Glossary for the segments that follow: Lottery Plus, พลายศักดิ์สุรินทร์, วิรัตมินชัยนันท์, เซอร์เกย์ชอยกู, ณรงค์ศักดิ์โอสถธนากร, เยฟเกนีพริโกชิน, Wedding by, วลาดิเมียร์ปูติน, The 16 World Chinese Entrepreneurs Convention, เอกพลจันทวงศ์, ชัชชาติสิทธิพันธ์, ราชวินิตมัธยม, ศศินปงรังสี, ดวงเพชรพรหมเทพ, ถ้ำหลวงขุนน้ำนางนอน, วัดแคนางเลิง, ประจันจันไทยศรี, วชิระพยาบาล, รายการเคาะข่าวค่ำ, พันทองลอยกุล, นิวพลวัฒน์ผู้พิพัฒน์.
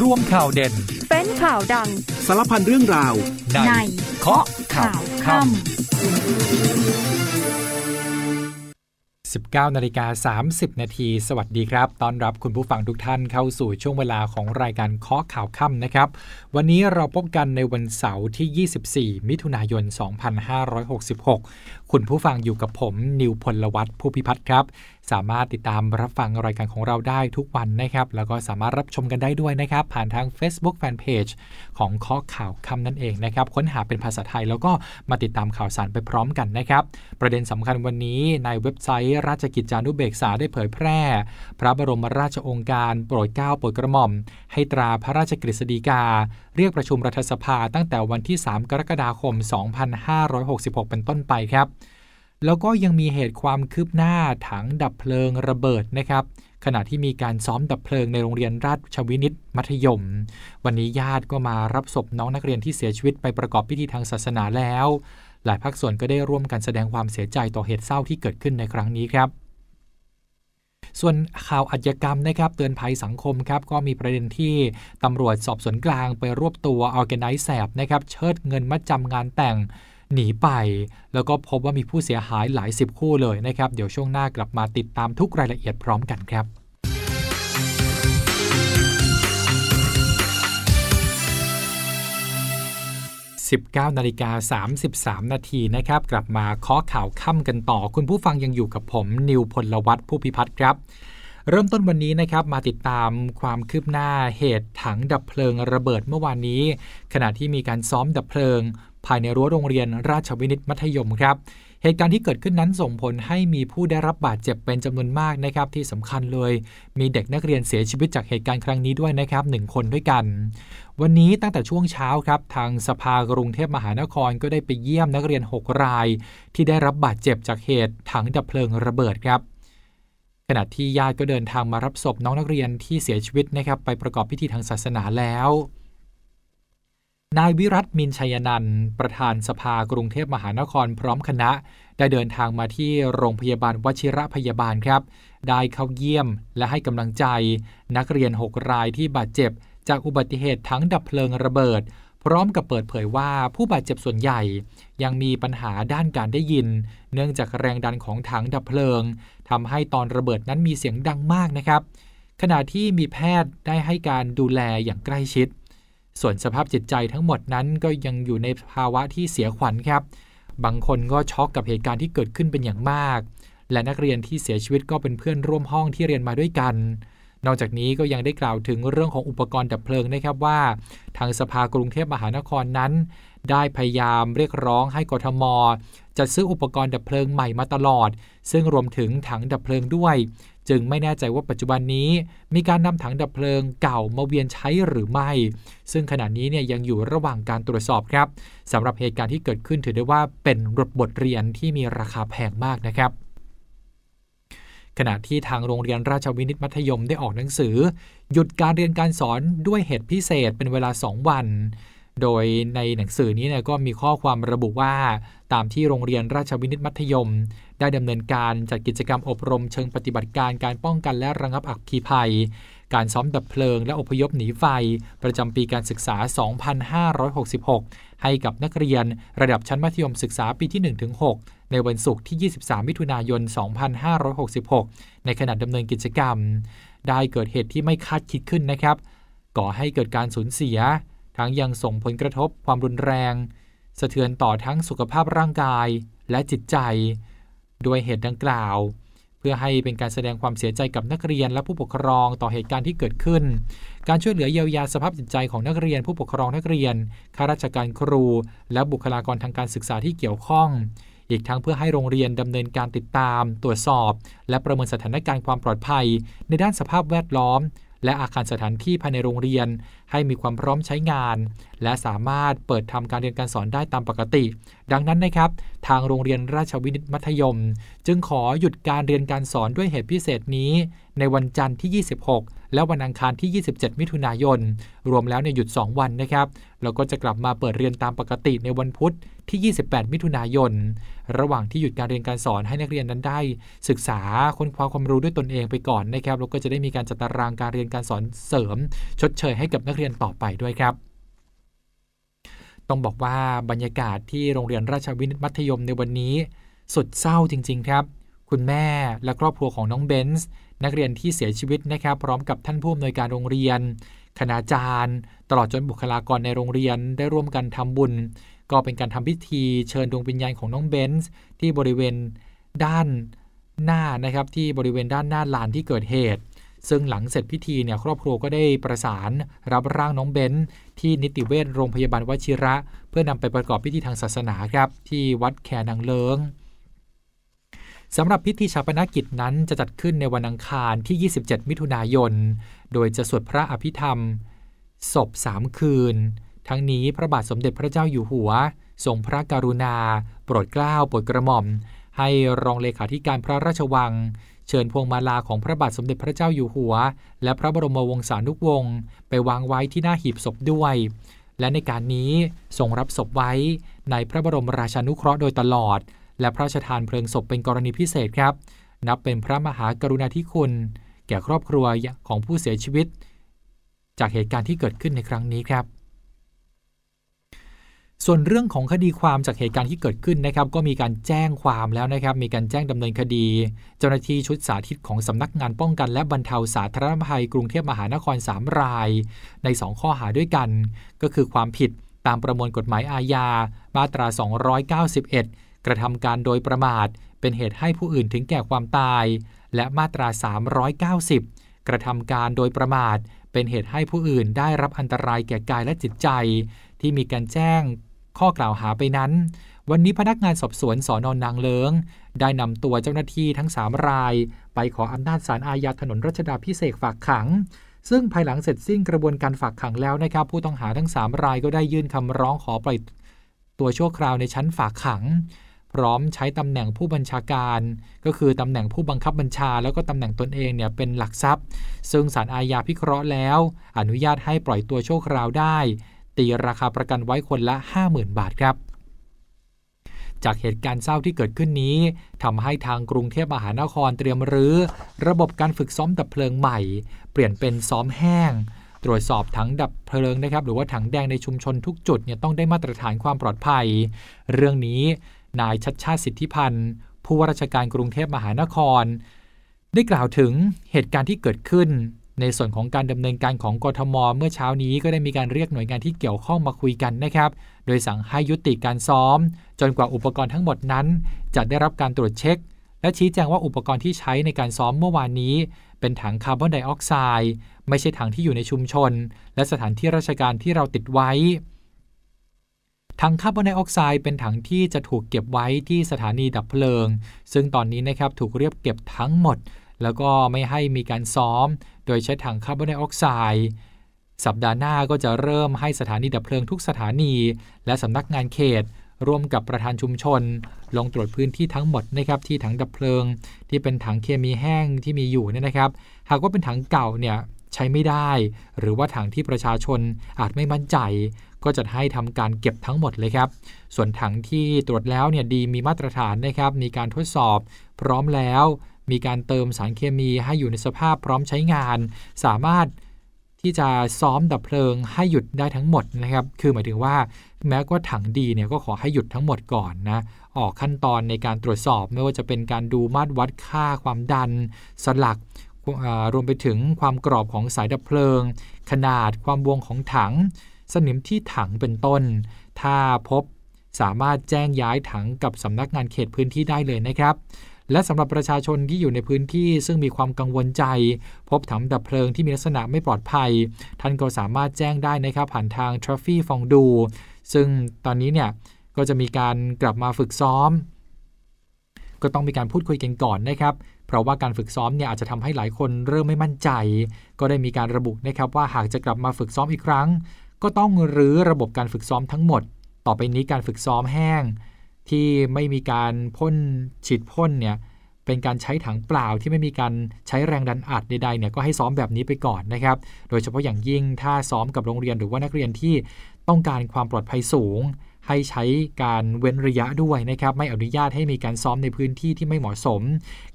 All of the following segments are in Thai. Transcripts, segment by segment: ร่วมข่าวเด่นเป็นข่าวดังสารพันเรื่องราวในเคาะข่าวค่ำ 19:30 น.สวัสดีครับต้อนรับคุณผู้ฟังทุกท่านเข้าสู่ช่วงเวลาของรายการเคาะข่าวค่ำนะครับวันนี้เราพบกันในวันเสาร์ที่24มิถุนายน2566คุณผู้ฟังอยู่กับผมนิวพลวัฒน์ผู้พิพัฒน์ครับสามารถติดตามรับฟังรายการของเราได้ทุกวันนะครับแล้วก็สามารถรับชมกันได้ด้วยนะครับผ่านทาง Facebook Fanpage ของเคาะข่าวค่ำนั่นเองนะครับค้นหาเป็นภาษาไทยแล้วก็มาติดตามข่าวสารไปพร้อมกันนะครับประเด็นสำคัญวันนี้ในเว็บไซต์ราชกิจจานุเบกษาได้เผยแพร่พระบรมราชโองการโปรดเกล้าโปรดกระหม่อมให้ตราพระราชกฤษฎีกาเรียกประชุมรัฐสภาตั้งแต่วันที่3กรกฎาคม2566เป็นต้นไปครับแล้วก็ยังมีเหตุความคืบหน้าถังดับเพลิงระเบิดนะครับขณะที่มีการซ้อมดับเพลิงในโรงเรียนราชวินิตมัธยมวันนี้ญาติก็มารับศพน้องนักเรียนที่เสียชีวิตไปประกอบพิธีทางศาสนาแล้วหลายภาคส่วนก็ได้ร่วมกันแสดงความเสียใจต่อเหตุเศร้าที่เกิดขึ้นในครั้งนี้ครับส่วนข่าวอาชญากรรมนะครับเตือนภัยสังคมครับก็มีประเด็นที่ตำรวจสอบสวนกลางไปรวบตัวออร์แกไนซ์แสบนะครับเชิดเงินมัดจำงานแต่งหนีไปแล้วก็พบว่ามีผู้เสียหายหลายสิบคู่เลยนะครับเดี๋ยวช่วงหน้ากลับมาติดตามทุกรายละเอียดพร้อมกันครับ19:33 น.นะครับกลับมาเคาะข่าวค่ำกันต่อคุณผู้ฟังยังอยู่กับผมนิวพลวัฒน์ผู้พิพัฒน์ครับเริ่มต้นวันนี้นะครับมาติดตามความคืบหน้าเหตุถังดับเพลิงระเบิดเมื่อวานนี้ขณะที่มีการซ้อมดับเพลิงภายในรั้วโรงเรียนราชวินิตมัธยมครับเหตุการณ์ที่เกิดขึ้นนั้นส่งผลให้มีผู้ได้รับบาดเจ็บเป็นจำนวนมากนะครับที่สำคัญเลยมีเด็กนักเรียนเสียชีวิตจากเหตุการณ์ครั้งนี้ด้วยนะครับ1คนด้วยกันวันนี้ตั้งแต่ช่วงเช้าครับทางสภากรุงเทพมหานครก็ได้ไปเยี่ยมนักเรียน6รายที่ได้รับบาดเจ็บจากเหตุถังดับเพลิงระเบิดครับขณะที่ญาติก็เดินทางมารับศพน้องนักเรียนที่เสียชีวิตนะครับไปประกอบพิธีทางศาสนาแล้วนายวิรัตมินชัยนันท์ประธานสภากรุงเทพมหานครพร้อมคณะได้เดินทางมาที่โรงพยาบาลวชิระพยาบาลครับได้เข้าเยี่ยมและให้กำลังใจนักเรียน6รายที่บาดเจ็บจากอุบัติเหตุถังดับเพลิงระเบิดพร้อมกับเปิดเผยว่าผู้บาดเจ็บส่วนใหญ่ยังมีปัญหาด้านการได้ยินเนื่องจากแรงดันของถังดับเพลิงทำให้ตอนระเบิดนั้นมีเสียงดังมากนะครับขณะที่มีแพทย์ได้ให้การดูแลอย่างใกล้ชิดส่วนสภาพจิตใจทั้งหมดนั้นก็ยังอยู่ในภาวะที่เสียขวัญครับบางคนก็ช็อกกับเหตุการณ์ที่เกิดขึ้นเป็นอย่างมากและนักเรียนที่เสียชีวิตก็เป็นเพื่อนร่วมห้องที่เรียนมาด้วยกันนอกจากนี้ก็ยังได้กล่าวถึงเรื่องของอุปกรณ์ดับเพลิงนะครับว่าทางสภากรุงเทพมหานครนั้นได้พยายามเรียกร้องให้กทม.จัดซื้ออุปกรณ์ดับเพลิงใหม่มาตลอดซึ่งรวมถึงถังดับเพลิงด้วยจึงไม่แน่ใจว่าปัจจุบันนี้มีการนำถังดับเพลิงเก่ามาเวียนใช้หรือไม่ซึ่งขณะนี้เนี่ยยังอยู่ระหว่างการตรวจสอบครับสำหรับเหตุการณ์ที่เกิดขึ้นถือได้ว่าเป็นบทเรียนที่มีราคาแพงมากนะครับขณะที่ทางโรงเรียนราชวินิตมัธยมได้ออกหนังสือหยุดการเรียนการสอนด้วยเหตุพิเศษเป็นเวลา2วันโดยในหนังสือนี้เนี่ยก็มีข้อความระบุว่าตามที่โรงเรียนราชวินิตมัธยมได้ดำเนินการจัดกิจกรรมอบรมเชิงปฏิบัติการการป้องกันและระงับอัคคีภัยการซ้อมดับเพลิงและอพยพหนีไฟประจำปีการศึกษา2566ให้กับนักเรียนระดับชั้นมัธยมศึกษาปีที่ 1-6 ในวันศุกร์ที่23มิถุนายน2566ในขณะดำเนินกิจกรรมได้เกิดเหตุที่ไม่คาดคิดขึ้นนะครับก่อให้เกิดการสูญเสียทั้งยังส่งผลกระทบความรุนแรงสะเทือนต่อทั้งสุขภาพร่างกายและจิตใจโดยเหตุดังกล่าวเพื่อให้เป็นการแสดงความเสียใจกับนักเรียนและผู้ปกครองต่อเหตุการณ์ที่เกิดขึ้นการช่วยเหลือเยียวยาสภาพจิตใจของนักเรียนผู้ปกครองนักเรียนข้าราชการครูและบุคลากรทางการศึกษาที่เกี่ยวข้องอีกทั้งเพื่อให้โรงเรียนดำเนินการติดตามตรวจสอบและประเมินสถานการณ์ความปลอดภัยในด้านสภาพแวดล้อมและอาคารสถานที่ภายในโรงเรียนให้มีความพร้อมใช้งานและสามารถเปิดทำการเรียนการสอนได้ตามปกติดังนั้นนะครับทางโรงเรียนราชวินิตมัธยมจึงขอหยุดการเรียนการสอนด้วยเหตุพิเศษนี้ในวันจันทร์ที่26 และวันอังคารที่27มิถุนายนรวมแล้วเนี่ยหยุด2วันนะครับแล้วก็จะกลับมาเปิดเรียนตามปกติในวันพุธที่28มิถุนายนระหว่างที่หยุดการเรียนการสอนให้นักเรียนนั้นได้ศึกษาค้นคว้าความรู้ด้วยตนเองไปก่อนนะครับแล้วก็จะได้มีการจัดตารางการเรียนการสอนเสริมชดเชยให้กับนักเรียนต่อไปด้วยครับต้องบอกว่าบรรยากาศที่โรงเรียนราชวินิตมัธยมในวันนี้สุดเศร้าจริงๆครับคุณแม่และครอบครัวของน้องเบนซ์นักเรียนที่เสียชีวิตนะครับพร้อมกับท่านผู้อำนวยการโรงเรียนคณาจารย์ตลอดจนบุคลากรในโรงเรียนได้ร่วมกันทำบุญก็เป็นการทำพิธีเชิญดวงวิญญาณของน้องเบนซ์ที่บริเวณด้านหน้านะครับที่บริเวณด้านหน้าลานที่เกิดเหตุซึ่งหลังเสร็จพิธีเนี่ยครอบครัวก็ได้ประสานรับร่างน้องเบนซ์ที่นิติเวชโรงพยาบาลวชิระเพื่อนำไปประกอบพิธีทางศาสนาครับที่วัดแคนางเลิงสำหรับพิธีฌาปนกิจนั้นจะจัดขึ้นในวันอังคารที่27มิถุนายนโดยจะสวดพระอภิธรรมศพ3คืนทั้งนี้พระบาทสมเด็จพระเจ้าอยู่หัวทรงพระกรุณาโปรดเกล้าโปรดกระหม่อมให้รองเลขาธิการพระราชวังเชิญพวงมาลาของพระบาทสมเด็จพระเจ้าอยู่หัวและพระบรมวงศานุวงศ์ไปวางไว้ที่หน้าหีบศพด้วยและในการนี้ทรงรับศพไว้ในพระบรมราชานุเคราะห์โดยตลอดและพระราชทานเพลิงศพเป็นกรณีพิเศษครับนับเป็นพระมหากรุณาธิคุณแก่ครอบครัวของผู้เสียชีวิตจากเหตุการณ์ที่เกิดขึ้นในครั้งนี้ครับส่วนเรื่องของคดีความจากเหตุการณ์ที่เกิดขึ้นนะครับก็มีการแจ้งความแล้วนะครับมีการแจ้งดำเนินคดีเจ้าหน้าที่ชุดสาธิตของสำนักงานป้องกันและบรรเทาสาธารณภัยกรุงเทพมหานคร3รายใน2ข้อหาด้วยกันก็คือความผิดตามประมวลกฎหมายอาญามาตรา291กระทำการโดยประมาทเป็นเหตุให้ผู้อื่นถึงแก่ความตายและมาตรา390กระทำการโดยประมาทเป็นเหตุให้ผู้อื่นได้รับอันตรายแก่กายและจิตใจที่มีการแจ้งข้อกล่าวหาไปนั้นวันนี้พนักงานสอบสวนสน.นางเลิ้งได้นำตัวเจ้าหน้าที่ทั้ง3รายไปขออำนาจศาลอาญาถนนรัชดาภิเษกฝากขังซึ่งภายหลังเสร็จสิ้นกระบวนการฝากขังแล้วนะครับผู้ต้องหาทั้ง3รายก็ได้ยื่นคำร้องขอปล่อยตัวชั่วคราวในชั้นฝากขังพร้อมใช้ตำแหน่งผู้บัญชาการก็คือตำแหน่งผู้บังคับบัญชาแล้วก็ตำแหน่งตนเองเนี่ยเป็นหลักทรัพย์ซึ่งศาลอาญาพิเคราะห์แล้วอนุญาตให้ปล่อยตัวชั่วคราวได้ตีราคาประกันไว้คนละ 50,000 บาทครับจากเหตุการณ์เศร้าที่เกิดขึ้นนี้ทำให้ทางกรุงเทพมหานครเตรียมรื้อระบบการฝึกซ้อมดับเพลิงใหม่เปลี่ยนเป็นซ้อมแห้งตรวจสอบถังดับเพลิงนะครับหรือว่าถังแดงในชุมชนทุกจุดเนี่ยต้องได้มาตรฐานความปลอดภัยเรื่องนี้นายชัชชาติสิทธิพันธ์ผู้ว่าราชการกรุงเทพมหานครได้กล่าวถึงเหตุการณ์ที่เกิดขึ้นในส่วนของการดำเนินการของกทม.เมื่อเช้านี้ก็ได้มีการเรียกหน่วยงานที่เกี่ยวข้องมาคุยกันนะครับโดยสั่งให้ยุติการซ้อมจนกว่าอุปกรณ์ทั้งหมดนั้นจะได้รับการตรวจเช็คและชี้แจงว่าอุปกรณ์ที่ใช้ในการซ้อมเมื่อวานนี้เป็นถังคาร์บอนไดออกไซด์ไม่ใช่ถังที่อยู่ในชุมชนและสถานที่ราชการที่เราติดไว้ถังคาร์บอนไดออกไซด์เป็นถังที่จะถูกเก็บไว้ที่สถานีดับเพลิงซึ่งตอนนี้นะครับถูกเรียบเก็บทั้งหมดแล้วก็ไม่ให้มีการซ้อมโดยใช้ถังคาร์บอนไดออกไซด์สัปดาห์หน้าก็จะเริ่มให้สถานีดับเพลิงทุกสถานีและสำนักงานเขตร่วมกับประธานชุมชนลงตรวจพื้นที่ทั้งหมดนะครับที่ถังดับเพลิงที่เป็นถังเคมีแห้งที่มีอยู่เนี่ยนะครับหากว่าเป็นถังเก่าเนี่ยใช้ไม่ได้หรือว่าถังที่ประชาชนอาจไม่มั่นใจก็จะให้ทำการเก็บทั้งหมดเลยครับส่วนถังที่ตรวจแล้วเนี่ยดีมีมาตรฐานนะครับมีการทดสอบพร้อมแล้วมีการเติมสารเคมีให้อยู่ในสภาพพร้อมใช้งานสามารถที่จะซ้อมดับเพลิงให้หยุดได้ทั้งหมดนะครับคือหมายถึงว่าแม้ว่าถังดีเนี่ยก็ขอให้หยุดทั้งหมดก่อนนะออกขั้นตอนในการตรวจสอบไม่ว่าจะเป็นการดูมาตรวัดค่าความดันสลักรวมไปถึงความกรอบของสายดับเพลิงขนาดความบวงของถังสนิมที่ถังเป็นต้นถ้าพบสามารถแจ้งย้ายถังกับสำนักงานเขตพื้นที่ได้เลยนะครับและสำหรับประชาชนที่อยู่ในพื้นที่ซึ่งมีความกังวลใจพบถังดับเพลิงที่มีลักษณะไม่ปลอดภัยท่านก็สามารถแจ้งได้นะครับผ่านทาง Trophy ฟองดูซึ่งตอนนี้เนี่ยก็จะมีการกลับมาฝึกซ้อมก็ต้องมีการพูดคุยกันก่อนนะครับเพราะว่าการฝึกซ้อมเนี่ยอาจจะทำให้หลายคนเริ่มไม่มั่นใจก็ได้มีการระบุนะครับว่าหากจะกลับมาฝึกซ้อมอีกครั้งก็ต้องรื้อระบบการฝึกซ้อมทั้งหมดต่อไปนี้การฝึกซ้อมแห้งที่ไม่มีการพ่นฉีดพ่นเนี่ย เป็นการใช้ถังเปล่าที่ไม่มีการใช้แรงดันอัดใดๆเนี่ยก็ให้ซ้อมแบบนี้ไปก่อนนะครับโดยเฉพาะอย่างยิ่งถ้าซ้อมกับโรงเรียนหรือว่านักเรียนที่ต้องการความปลอดภัยสูงให้ใช้การเว้นระยะด้วยนะครับไม่อนุญาตให้มีการซ้อมในพื้นที่ที่ไม่เหมาะสม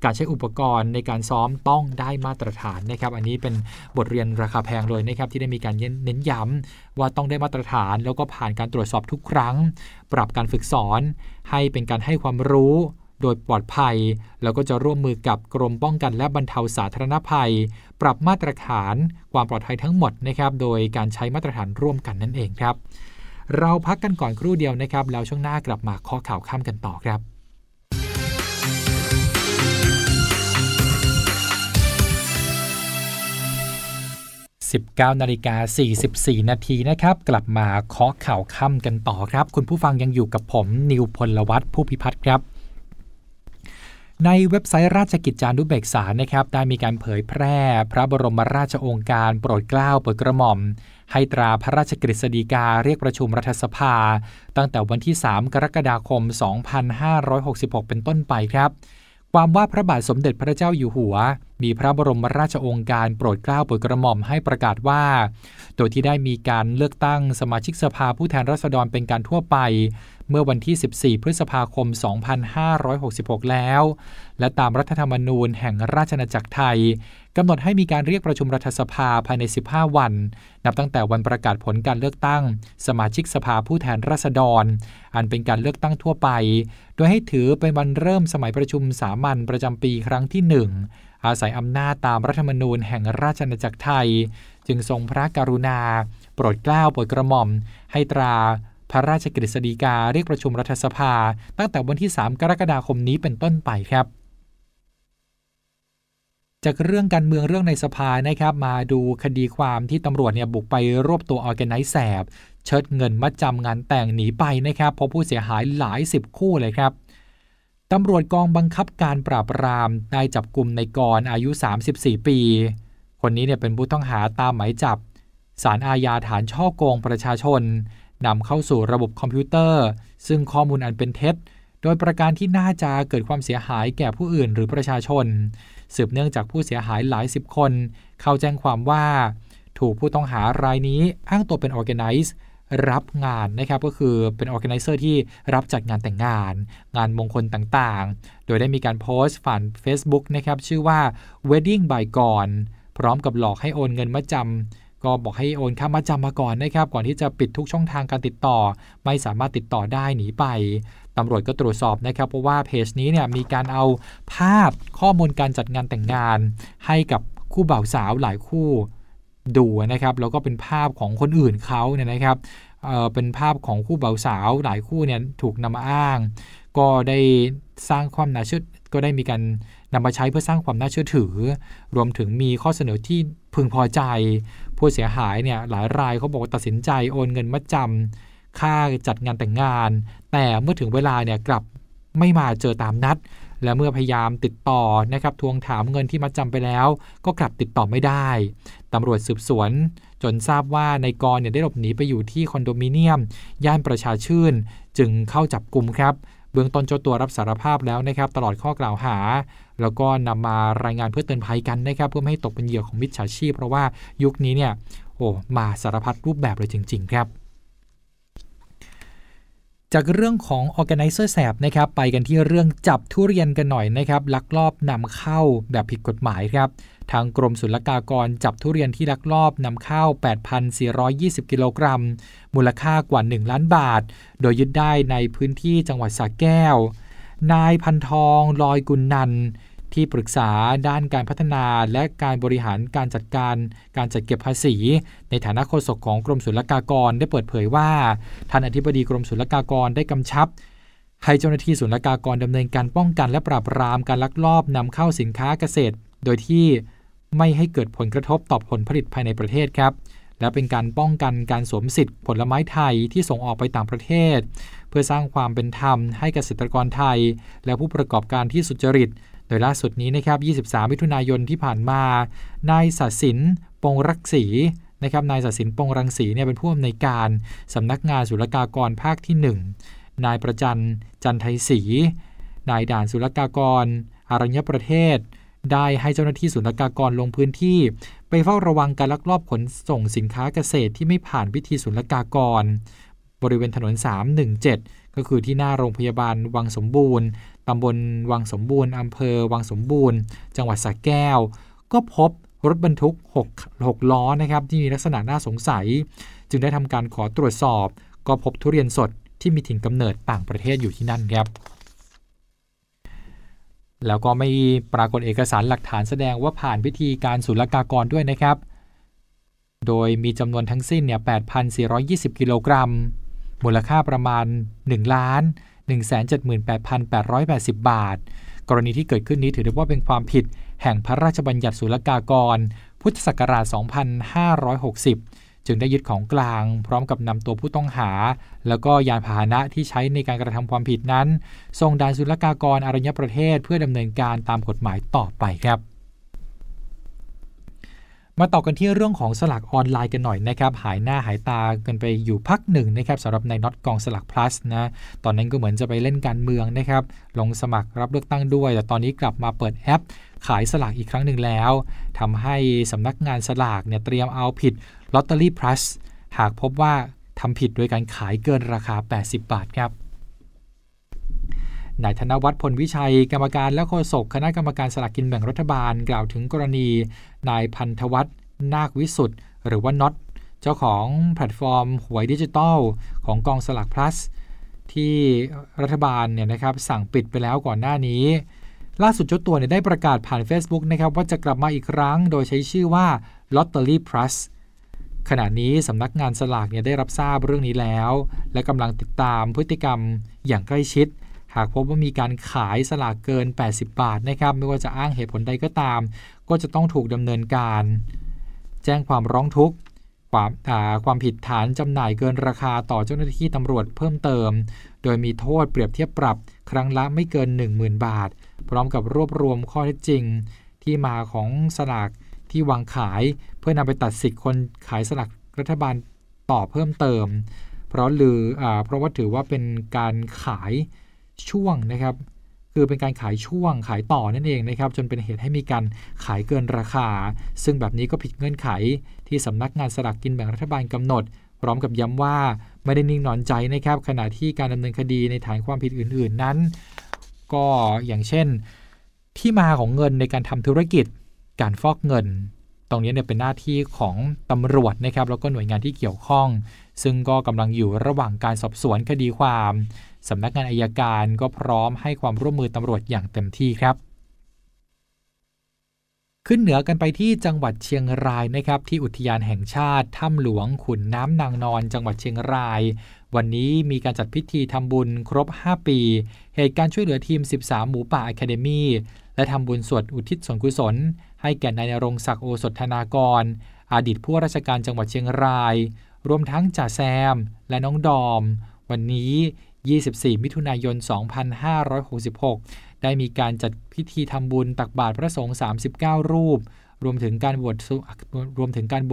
การใช้อุปกรณ์ในการซ้อมต้องได้มาตรฐานนะครับอันนี้เป็นบทเรียนราคาแพงเลยนะครับที่ได้มีการเน้นย้ำว่าต้องได้มาตรฐานแล้วก็ผ่านการตรวจสอบทุกครั้งปรับการฝึกสอนให้เป็นการให้ความรู้โดยปลอดภัยแล้วก็จะร่วมมือกับกรมป้องกันและบรรเทาสาธารณภัยปรับมาตรฐานความปลอดภัยทั้งหมดนะครับโดยการใช้มาตรฐานร่วมกันนั่นเองครับเราพักกันก่อนครู่เดียวนะครับแล้วช่วงหน้ากลับมาข้อข่าวค่ำกันต่อครับ19:44 น.นะครับกลับมาข้อข่าวค่ำกันต่อครับคุณผู้ฟังยังอยู่กับผมนิวพลวัฒน์ผู้พิพัฒน์ครับในเว็บไซต์ราชกิจจานุเบกษานะครับได้มีการเผยแพร่พระบรมราชโองการโปรดเกล้าโปรดกระหม่อมให้ตราพระราชกฤษฎีกาเรียกประชุมรัฐสภาตั้งแต่วันที่3 กรกฎาคม 2566เป็นต้นไปครับความว่าพระบาทสมเด็จพระเจ้าอยู่หัวมีพระบรมราชโองการโปรดเกล้าโปรดกระหม่อมให้ประกาศว่าโดยที่ได้มีการเลือกตั้งสมาชิกสภาผู้แทนราษฎรเป็นการทั่วไปเมื่อวันที่14 พฤษภาคม 2566แล้วและตามรัฐธรรมนูญแห่งราชอาณาจักรไทยกำหนดให้มีการเรียกประชุมรัฐสภาภายใน15 วันนับตั้งแต่วันประกาศผลการเลือกตั้งสมาชิกสภาผู้แทนราษฎรอันเป็นการเลือกตั้งทั่วไปโดยให้ถือเป็นวันเริ่มสมัยประชุมสามัญประจำปีครั้งที่1อาศัยอำนาจตามรัฐธรรมนูญแห่งราชอาณาจักรไทยจึงทรงพระกรุณาโปรดเกล้าโปรดกระหม่อมให้ตราพระราชกฤษฎีกาเรียกประชุมรัฐสภาตั้งแต่วันที่3 กรกฎาคมนี้เป็นต้นไปครับจากเรื่องการเมืองเรื่องในสภานะครับมาดูคดีความที่ตำรวจเนี่ยบุกไปรวบตัวออร์แกไนซ์แสบเชิดเงินมัดจำงานแต่งหนีไปนะครับพบผู้เสียหายหลาย10 คู่เลยครับตำรวจกองบังคับการปราบปรามได้จับกุมในกรอายุ34 ปีคนนี้เนี่ยเป็นผู้ต้องหาตามหมายจับศาลอาญาฐานฉ้อโกงประชาชนนำเข้าสู่ระบบคอมพิวเตอร์ซึ่งข้อมูลอันเป็นเท็จโดยประการที่น่าจะเกิดความเสียหายแก่ผู้อื่นหรือประชาชนสืบเนื่องจากผู้เสียหายหลาย10 คนเข้าแจ้งความว่าถูกผู้ต้องหารายนี้อ้างตัวเป็น Organizer รับงานนะครับก็คือเป็น Organizer ที่รับจัดงานแต่งงานงานมงคลต่างๆโดยได้มีการโพสต์ผ่าน Facebook นะครับชื่อว่า Wedding by ก่อนพร้อมกับหลอกให้โอนเงินมาจำก็บอกให้โอนค่ามัดจำมาก่อนนะครับก่อนที่จะปิดทุกช่องทางการติดต่อไม่สามารถติดต่อได้หนีไปตำรวจก็ตรวจสอบนะครับเพราะว่าเพจนี้เนี่ยมีการเอาภาพข้อมูลการจัดงานแต่งงานให้กับคู่บ่าวสาวหลายคู่ดูนะครับแล้วก็เป็นภาพของคนอื่นเขาเนี่ยนะครับเป็นภาพของคู่บ่าวสาวหลายคู่เนี่ยถูกนำมาอ้างก็ได้สร้างความน่าเชื่อก็ได้มีการนำมาใช้เพื่อสร้างความน่าเชื่อถือรวมถึงมีข้อเสนอที่พึงพอใจผู้เสียหายเนี่ยหลายรายเขาบอกตัดสินใจโอนเงินมัดจำค่าจัดงานแต่งงานแต่เมื่อถึงเวลาเนี่ยกลับไม่มาเจอตามนัดและเมื่อพยายามติดต่อนะครับทวงถามเงินที่มัดจำไปแล้วก็กลับติดต่อไม่ได้ตำรวจสืบสวนจนทราบว่านายกรเนี่ยได้หลบหนีไปอยู่ที่คอนโดมิเนียมย่านประชาชื่นจึงเข้าจับกุมครับเบื้องต้นเจ้าตัวรับสารภาพแล้วนะครับตลอดข้อกล่าวหาแล้วก็นำมารายงานเพื่อเตือนภัยกันนะครับเพื่อไม่ให้ตกเป็นเหยื่อของมิจฉาชีพเพราะว่ายุคนี้เนี่ยมาสารพัดรูปแบบเลยจริงๆครับจากเรื่องของ Organizer แสบนะครับไปกันที่เรื่องจับทุเรียนกันหน่อยนะครับลักลอบนำเข้าแบบผิดกฎหมายครับทางกรมศุลกากรจับทุเรียนที่ลักลอบนำเข้า 8,420 กิโลกรัมมูลค่ากว่า 1 ล้านบาทโดยยึดได้ในพื้นที่จังหวัดสระแก้วนายพันทองลอยกุลนันที่ปรึกษาด้านการพัฒนาและการบริหารการจัดเก็บภาษีในฐานะโฆษกของกรมศุลกากรได้เปิดเผยว่าท่านอธิบดีกรมศุลกากรได้กำชับให้เจ้าหน้าที่ศุลกากรดำเนินการป้องกันและปราบปรามการลักลอบนำเข้าสินค้าเกษตรโดยที่ไม่ให้เกิดผลกระทบต่อผลผลิตภายในประเทศครับและเป็นการป้องกันการสวมสิทธิ์ผลไม้ไทยที่ส่งออกไปต่างประเทศเพื่อสร้างความเป็นธรรมให้เกษตรกรไทยและผู้ประกอบการที่สุจริตโดยล่าสุดนี้นะครับ23มิถุนายนที่ผ่านมานายศศินปงรังสีนะครับนายศศินปงรังสีเนี่ยเป็นผู้อำนวยการสำนักงานศุลกากรภาคที่1นายประจันจันไทยศรีนายด่านศุลกากร อรัญญประเทศได้ให้เจ้าหน้าที่ศุลกากรลงพื้นที่ไปเฝ้าระวังการลักลอบขนส่งสินค้าเกษตรที่ไม่ผ่านวิธีศุลกากรบริเวณถนน317ก็คือที่หน้าโรงพยาบาลวังสมบูรณ์ตำบลวังสมบูรณ์อำเภอวังสมบูรณ์จังหวัดสระแก้วก็พบรถบรรทุก6ล้อนะครับที่มีลักษณะน่าสงสัยจึงได้ทำการขอตรวจสอบก็พบทุเรียนสดที่มีถิ่นกำเนิดต่างประเทศอยู่ที่นั่นครับแล้วก็ไม่ปรากฏเอกสารหลักฐานแสดงว่าผ่านพิธีการศุลกากรด้วยนะครับโดยมีจำนวนทั้งสิ้นเนี่ย 8,420 กิโลกรัมมูลค่าประมาณ 1,178,880 บาทกรณีที่เกิดขึ้นนี้ถือได้ว่าเป็นความผิดแห่งพระราชบัญญัติศุลกากรพุทธศักราช 2560 จึงได้ยึดของกลางพร้อมกับนำตัวผู้ต้องหาแล้วก็ยานพาหนะที่ใช้ในการกระทำความผิดนั้นส่งด่านศุลกากรอรัญญประเทศเพื่อดำเนินการตามกฎหมายต่อไปครับมาต่อกันที่เรื่องของสลากออนไลน์กันหน่อยนะครับหายหน้าหายตากันไปอยู่พักหนึ่งนะครับสำหรับนายน็อตกองสลาก plus นะตอนนั้นก็เหมือนจะไปเล่นการเมืองนะครับลงสมัครรับเลือกตั้งด้วยแต่ตอนนี้กลับมาเปิดแอปขายสลากอีกครั้งหนึ่งแล้วทำให้สำนักงานสลากเนี่ยเตรียมเอาผิด Lottery Plus หากพบว่าทำผิดโดยการขายเกินราคา80บาทครับนายธนวัฒน์พลวิชัยกรรมการและโฆษกคณะกรรมการสลากกินแบ่งรัฐบาลกล่าวถึงกรณีนายพันธวัฒน์นาควิสุทธิ์หรือว่าน็อตเจ้าของแพลตฟอร์มหวยดิจิตอลของกองสลาก plus ที่รัฐบาลเนี่ยนะครับสั่งปิดไปแล้วก่อนหน้านี้ล่าสุดเจ้าตัวเนี่ยได้ประกาศผ่าน Facebook นะครับว่าจะกลับมาอีกครั้งโดยใช้ชื่อว่า Lottery Plus ขณะนี้สำนักงานสลากเนี่ยได้รับทราบเรื่องนี้แล้วและกำลังติดตามพฤติกรรมอย่างใกล้ชิดหากพบว่ามีการขายสลากเกิน80บาทนะครับไม่ว่าจะอ้างเหตุผลใดก็ตามก็จะต้องถูกดำเนินการแจ้งความร้องทุกข์ความผิดฐานจำหน่ายเกินราคาต่อเจ้าหน้าที่ตำรวจเพิ่มเติมโดยมีโทษเปรียบเทียบปรับครั้งละไม่เกิน 10,000 บาทพร้อมกับรวบรวมข้อเท็จจริงที่มาของสลากที่วางขายเพื่อนำไปตัดสิทธิ์คนขายสลากรัฐบาลต่อเพิ่มเติมเพราะว่าถือว่าเป็นการขายช่วงนะครับคือเป็นการขายช่วงขายต่อนั่นเองนะครับจนเป็นเหตุให้มีการขายเกินราคาซึ่งแบบนี้ก็ผิดเงื่อนไขที่สำนักงานสลากกินแบ่งรัฐบาลกำหนดพร้อมกับย้ำว่าไม่ได้นิ่งนอนใจนะครับขณะที่การดำเนินคดีในฐานความผิดอื่นๆนั้นก็อย่างเช่นที่มาของเงินในการทำธุรกิจการฟอกเงินตรงนี้เนี่ยเป็นหน้าที่ของตำรวจนะครับแล้วก็หน่วยงานที่เกี่ยวข้องซึ่งก็กำลังอยู่ระหว่างการสอบสวนคดีความสำนักงานอัยการก็พร้อมให้ความร่วมมือตำรวจอย่างเต็มที่ครับขึ้นเหนือกันไปที่จังหวัดเชียงรายนะครับที่อุทยานแห่งชาติถ้ำหลวงขุนน้ำนางนอนจังหวัดเชียงรายวันนี้มีการจัดพิธีทำบุญครบ5ปีเหตุการณ์ช่วยเหลือทีม13หมูป่า Academy และทำบุญสวดอุทิศส่วนกุศลให้แก่นายณรงค์ศักดิ์โอสถธนากรอดีตผู้ว่าราชการจังหวัดเชียงรายรวมทั้งจ่าแซมและน้องดอมวันนี้24 มิถุนายน 2566 ได้มีการจัดพิธีทำบุญตักบาตรพระสงฆ์ 39 รูปรวมถึงการบว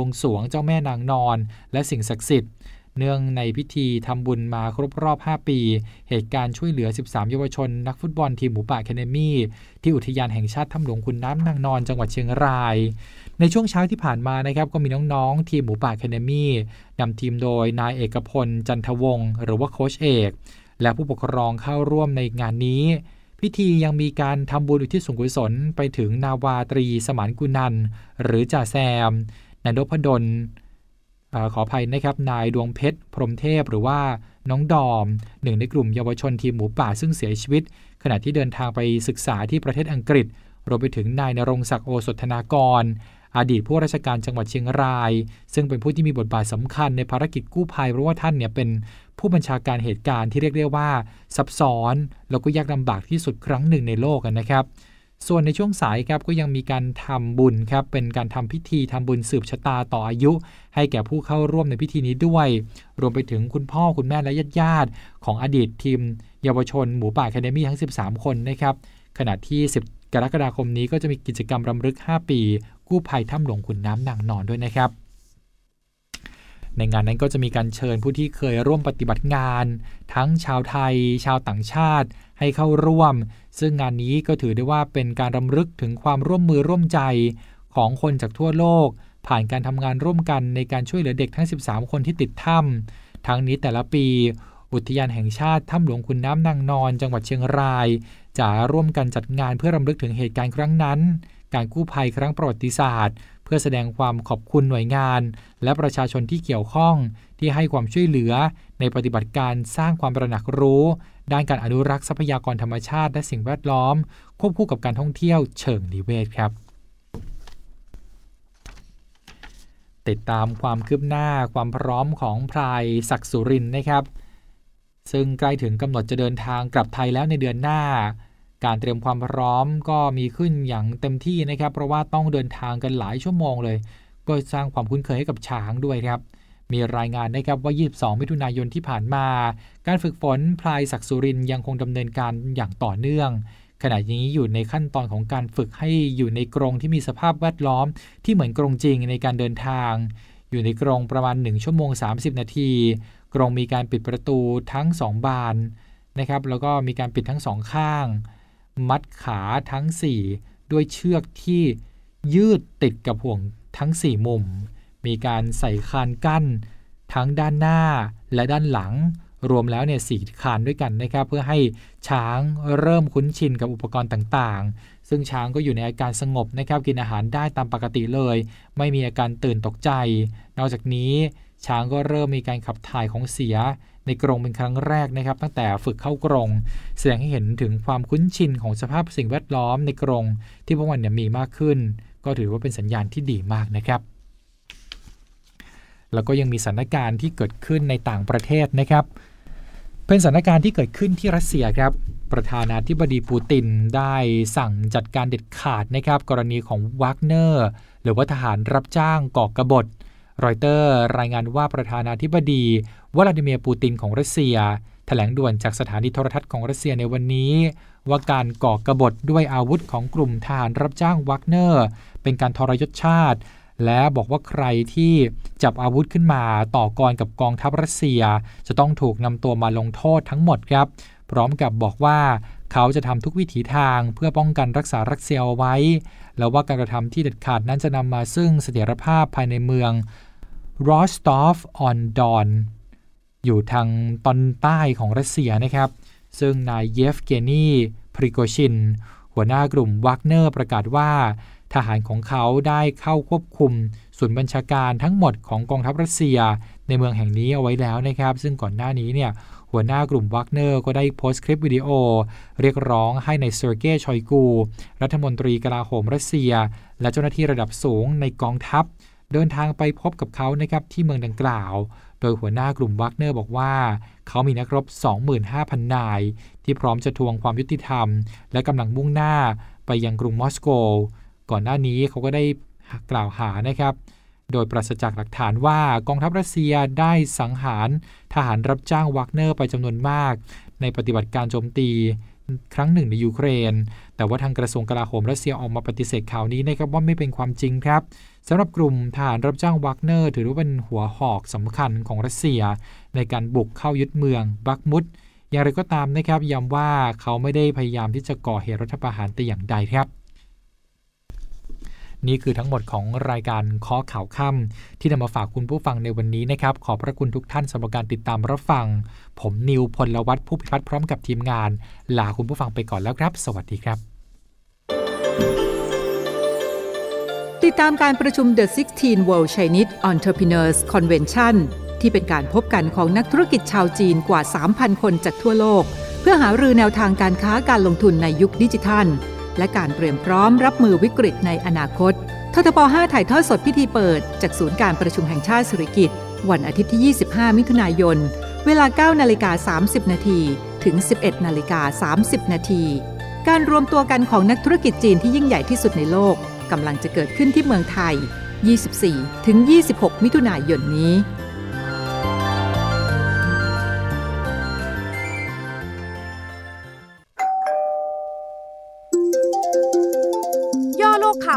งสรวงเจ้าแม่นางนอนและสิ่งศักดิ์สิทธิ์เนื่องในพิธีทำบุญมาครบรอบ5ปีเหตุการณ์ช่วยเหลือ13เยาวชนนักฟุตบอลทีมหมูป่าแคเนมี่ที่อุทยานแห่งชาติถ้ำหลวงขุนน้ำนางนอนจังหวัดเชียงรายในช่วงเช้าที่ผ่านมานะครับก็มีน้องๆทีมหมูป่าแคเนมี่นำทีมโดยนายเอกพลจันทวงศ์หรือว่าโค้ชเอกและผู้ปกครองเข้าร่วมในงานนี้พิธียังมีการทำบุญอุทิศส่วนกุศลไปถึงนาวาตรีสมานกุนันท์หรือจ่าแซมนายนพดลขออภัยนะครับนายดวงเพชรพรหมเทพหรือว่าน้องดอมหนึ่งในกลุ่มเยาวชนทีมหมูป่าซึ่งเสียชีวิตขณะที่เดินทางไปศึกษาที่ประเทศอังกฤษรวมไปถึงนายณรงค์ศักดิ์โอสถธนากรอดีตผู้ราชการจังหวัดเชียงรายซึ่งเป็นผู้ที่มีบทบาทสำคัญในภารกิจกู้ภัยเพราะว่าท่านเนี่ยเป็นผู้บัญชาการเหตุการณ์ที่เรียกได้ว่าซับซ้อนแล้วก็ยากลำบากที่สุดครั้งหนึ่งในโลกนะครับส่วนในช่วงสายครับก็ยังมีการทำบุญครับเป็นการทำพิธีทำบุญสืบชะตาต่ออายุให้แก่ผู้เข้าร่วมในพิธีนี้ด้วยรวมไปถึงคุณพ่อคุณแม่และญาติๆของอดีตทีมเยาวชนหมูป่าแคเนมี่ทั้ง13คนนะครับขณะที่10กรกฎาคมนี้ก็จะมีกิจกรรมรำลึก5ปีกู้ภัยถ้ำหลวงขุนน้ำนางนอนด้วยนะครับ ในงานนั้นก็จะมีการเชิญผู้ที่เคยร่วมปฏิบัติงานทั้งชาวไทยชาวต่างชาติให้เข้าร่วมซึ่งงานนี้ก็ถือได้ว่าเป็นการรำลึกถึงความร่วมมือร่วมใจของคนจากทั่วโลกผ่านการทำงานร่วมกันในการช่วยเหลือเด็กทั้ง13คนที่ติดถ้ำทั้งนี้แต่ละปีอุทยานแห่งชาติถ้ำหลวงขุนน้ำนางนอนจังหวัดเชียงรายจะร่วมกันจัดงานเพื่อรำลึกถึงเหตุการณ์ครั้งนั้นการกู้ภัยครั้งประวัติศาสตร์เพื่อแสดงความขอบคุณหน่วยงานและประชาชนที่เกี่ยวข้องที่ให้ความช่วยเหลือในปฏิบัติการสร้างความตระหนักรู้ด้านการอนุรักษ์ทรัพยากรธรรมชาติและสิ่งแวดล้อมควบคู่กับการท่องเที่ยวเชิงนิเวศครับติดตามความคืบหน้าความพร้อมของพลายศักดิ์สุรินทร์นะครับซึ่งใกล้ถึงกำหนดจะเดินทางกลับไทยแล้วในเดือนหน้าการเตรียมความพร้อมก็มีขึ้นอย่างเต็มที่นะครับเพราะว่าต้องเดินทางกันหลายชั่วโมงเลยก็สร้างความคุ้นเคยให้กับช้างด้วยครับมีรายงานนะครับว่า22มิถุนายนที่ผ่านมาการฝึกฝนพลายศักดิ์สุรินทร์ยังคงดำเนินการอย่างต่อเนื่องขณะนี้อยู่ในขั้นตอนของการฝึกให้อยู่ในกรงที่มีสภาพแวดล้อมที่เหมือนกรงจริงในการเดินทางอยู่ในกรงประมาณ1ชั่วโมง30นาทีกรงมีการปิดประตูทั้ง2บานนะครับแล้วก็มีการปิดทั้ง2ข้างมัดขาทั้ง4ด้วยเชือกที่ยืดติดกับห่วงทั้ง4มุมมีการใส่คานกั้นทั้งด้านหน้าและด้านหลังรวมแล้วเนี่ย4คานด้วยกันนะครับเพื่อให้ช้างเริ่มคุ้นชินกับอุปกรณ์ต่างๆซึ่งช้างก็อยู่ในอาการสงบนะครับกินอาหารได้ตามปกติเลยไม่มีอาการตื่นตกใจนอกจากนี้ช้างก็เริ่มมีการขับถ่ายของเสียในกรงเป็นครั้งแรกนะครับตั้งแต่ฝึกเข้ากรงแสดงให้เห็นถึงความคุ้นชินของสภาพสิ่งแวดล้อมในกรงที่พวกมันเนี่ยมีมากขึ้นก็ถือว่าเป็นสัญญาณที่ดีมากนะครับแล้วก็ยังมีสถานการณ์ที่เกิดขึ้นในต่างประเทศนะครับเป็นสถานการณ์ที่เกิดขึ้นที่รัสเซียครับประธานาธิบดีปูตินได้สั่งจัดการเด็ดขาดนะครับกรณีของวากเนอร์หรือว่าทหารรับจ้างก่อกบฏรอยเตอร์รายงานว่าประธานาธิบดีวลาดิเมียร์ปูตินของรัสเซียแถลงด่วนจากสถานีโทรทัศน์ของรัสเซียในวันนี้ว่าการก่อกบฏด้วยอาวุธของกลุ่มทหารรับจ้างวากเนอร์เป็นการทรยศชาติและบอกว่าใครที่จับอาวุธขึ้นมาต่อกรกับกองทัพรัสเซียจะต้องถูกนำตัวมาลงโทษทั้งหมดครับพร้อมกับบอกว่าเขาจะทำทุกวิถีทางเพื่อป้องกันรักษารัสเซียเอาไว้แล้วว่าการกระทำที่เด็ดขาดนั้นจะนำมาซึ่งเสถียรภาพภายในเมืองรอสตอฟออนดอนอยู่ทางตอนใต้ของรัสเซียนะครับซึ่งนายเยฟเกนีพริโกชินหัวหน้ากลุ่มวากเนอร์ประกาศว่าทหารของเขาได้เข้าควบคุมศูนย์บัญชาการทั้งหมดของกองทัพรัสเซียในเมืองแห่งนี้เอาไว้แล้วนะครับซึ่งก่อนหน้านี้เนี่ยหัวหน้ากลุ่มวากเนอร์ก็ได้โพสต์คลิปวิดีโอเรียกร้องให้นายเซอร์เกย์ชอยกูรัฐมนตรีกลาโหมรัสเซียและเจ้าหน้าที่ระดับสูงในกองทัพเดินทางไปพบกับเขานะครับที่เมืองดังกล่าวโดยหัวหน้ากลุ่มวากเนอร์บอกว่าเขามีนักรบ 25,000 นายที่พร้อมจะทวงความยุติธรรมและกำลังมุ่งหน้าไปยังกรุงมอสโกก่อนหน้านี้เขาก็ได้กล่าวหานะครับโดยปราศจากหลักฐานว่ากองทัพรัสเซียได้สังหารทหารรับจ้างวากเนอร์ไปจำนวนมากในปฏิบัติการโจมตีครั้งหนึ่งในยูเครนแต่ว่าทางกระทรวงกลาโหมรัสเซียออกมาปฏิเสธข่าวนี้นะครับว่าไม่เป็นความจริงครับสำหรับกลุ่มทหารรับจ้างวากเนอร์ถือว่าเป็นหัวหอกสำคัญของรัสเซียในการบุกเข้ายึดเมืองบักมุตอย่างไรก็ตามนะครับย้ำว่าเขาไม่ได้พยายามที่จะก่อเหตุรัฐประหารแต่อย่างใดครับนี่คือทั้งหมดของรายการข้อข่าวค่ำที่นำมาฝากคุณผู้ฟังในวันนี้นะครับขอบพระคุณทุกท่านสำหรับการติดตามรับฟังผมนิวพลวัฒน์ผู้พิพัฒน์พร้อมกับทีมงานลาคุณผู้ฟังไปก่อนแล้วครับสวัสดีครับติดตามการประชุม The 16 World Chinese Entrepreneurs Convention ที่เป็นการพบกันของนักธุรกิจชาวจีนกว่า 3,000 คนจากทั่วโลกเพื่อหารือแนวทางการค้าการลงทุนในยุคดิจิทัลและการเตรียมพร้อมรับมือวิกฤตในอนาคตททป.5 ถ่ายทอดสดพิธีเปิดจากศูนย์การประชุมแห่งชาติสุริกิติ์วันอาทิตย์ที่ 25 มิถุนายนเวลา 9:30 น.ถึง 11:30 น.การรวมตัวกันของนักธุรกิจจีนที่ยิ่งใหญ่ที่สุดในโลกกำลังจะเกิดขึ้นที่เมืองไทย 24-26 มิถุนายนนี้โล กข่า